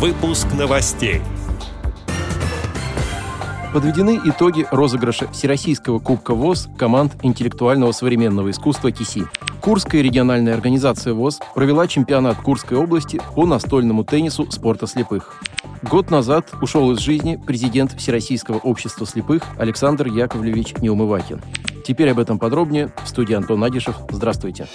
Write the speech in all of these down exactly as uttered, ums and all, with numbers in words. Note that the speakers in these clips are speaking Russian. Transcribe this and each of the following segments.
Выпуск новостей. Подведены итоги розыгрыша Всероссийского кубка ВОС команд интеллектуального современного искусства КИСИ. Курская региональная организация ВОС провела чемпионат Курской области по настольному теннису спорта слепых. Год назад ушел из жизни президент Всероссийского общества слепых Александр Яковлевич Неумывакин. Теперь об этом подробнее. В студии Антон Надышев. Здравствуйте.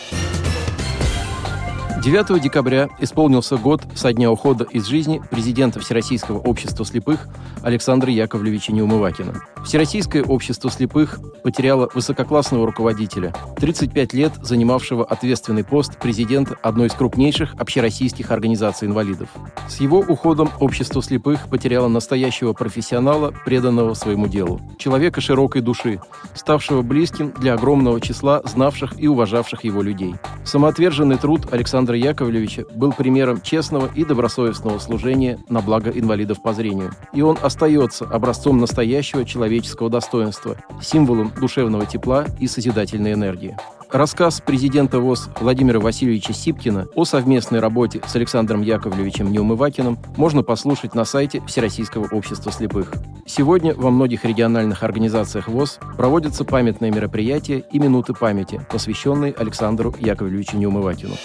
девятого декабря исполнился год со дня ухода из жизни президента Всероссийского общества слепых Александра Яковлевича Неумывакина. Всероссийское общество слепых потеряло высококлассного руководителя, тридцать пять лет занимавшего ответственный пост президента одной из крупнейших общероссийских организаций инвалидов. С его уходом общество слепых потеряло настоящего профессионала, преданного своему делу, человека широкой души, ставшего близким для огромного числа знавших и уважавших его людей. Самоотверженный труд Александра Яковлевича был примером честного и добросовестного служения на благо инвалидов по зрению. И он остается образцом настоящего человеческого достоинства, символом душевного тепла и созидательной энергии. Рассказ президента ВОС Владимира Васильевича Сипкина о совместной работе с Александром Яковлевичем Неумывакиным можно послушать на сайте Всероссийского общества слепых. Сегодня во многих региональных организациях ВОС проводятся памятные мероприятия и минуты памяти, посвященные Александру Яковлевичу Неумывакину.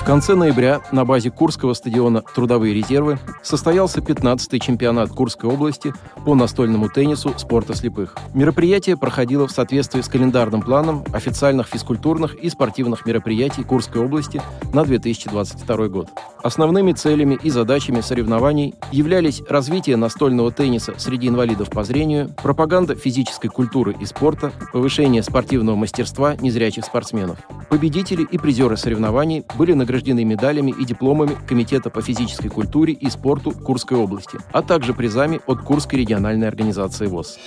В конце ноября на базе Курского стадиона «Трудовые резервы» состоялся пятнадцатый чемпионат Курской области по настольному теннису спорта слепых. Мероприятие проходило в соответствии с календарным планом официальных физкультурных и спортивных мероприятий Курской области на две тысячи двадцать второй год. Основными целями и задачами соревнований являлись развитие настольного тенниса среди инвалидов по зрению, пропаганда физической культуры и спорта, повышение спортивного мастерства незрячих спортсменов. Победители и призеры соревнований были награждены медалями и дипломами Комитета по физической культуре и спорту Курской области, а также призами от Курской региональной организации ВОС.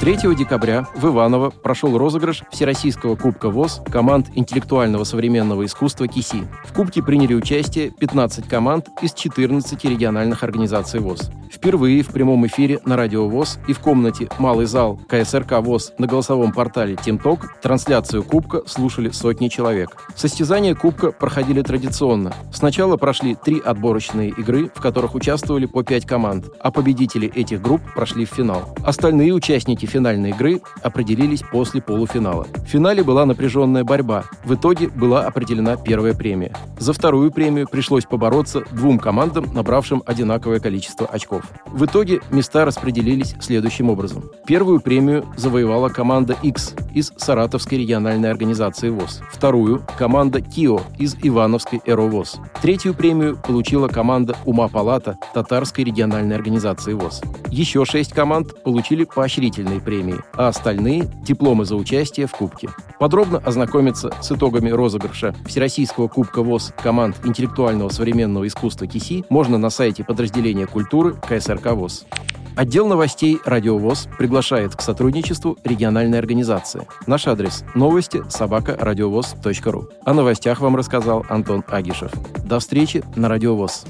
третьего декабря в Иваново прошел розыгрыш Всероссийского кубка ВОС команд интеллектуального современного искусства КИСИ. В кубке приняли участие пятнадцать команд из четырнадцати региональных организаций ВОС. Впервые в прямом эфире на Радиовоз и в комнате «Малый зал» ка эс эр ка ВОС на голосовом портале ТимТок трансляцию кубка слушали сотни человек. Состязания кубка проходили традиционно. Сначала прошли три отборочные игры, в которых участвовали по пять команд, а победители этих групп прошли в финал. Остальные участники финальной игры определились после полуфинала. В финале была напряженная борьба. В итоге была определена первая премия. За вторую премию пришлось побороться двум командам, набравшим одинаковое количество очков. В итоге места распределились следующим образом. Первую премию завоевала команда X из Саратовской региональной организации ВОС. Вторую – команда Кио из Ивановской Эровоз. Третью премию получила команда Ума Палата Татарской региональной организации ВОС. Еще шесть команд получили поощрительные премии, а остальные – дипломы за участие в Кубке. Подробно ознакомиться с итогами розыгрыша Всероссийского Кубка ВОС команд интеллектуального современного искусства КИСИ можно на сайте подразделения культуры ка эс эр ка ВОС. Отдел новостей «Радиовоз» приглашает к сотрудничеству региональной организации. Наш адрес – новости собака радиовоз точка ру. О новостях вам рассказал Антон Агишев. До встречи на «Радиовоз».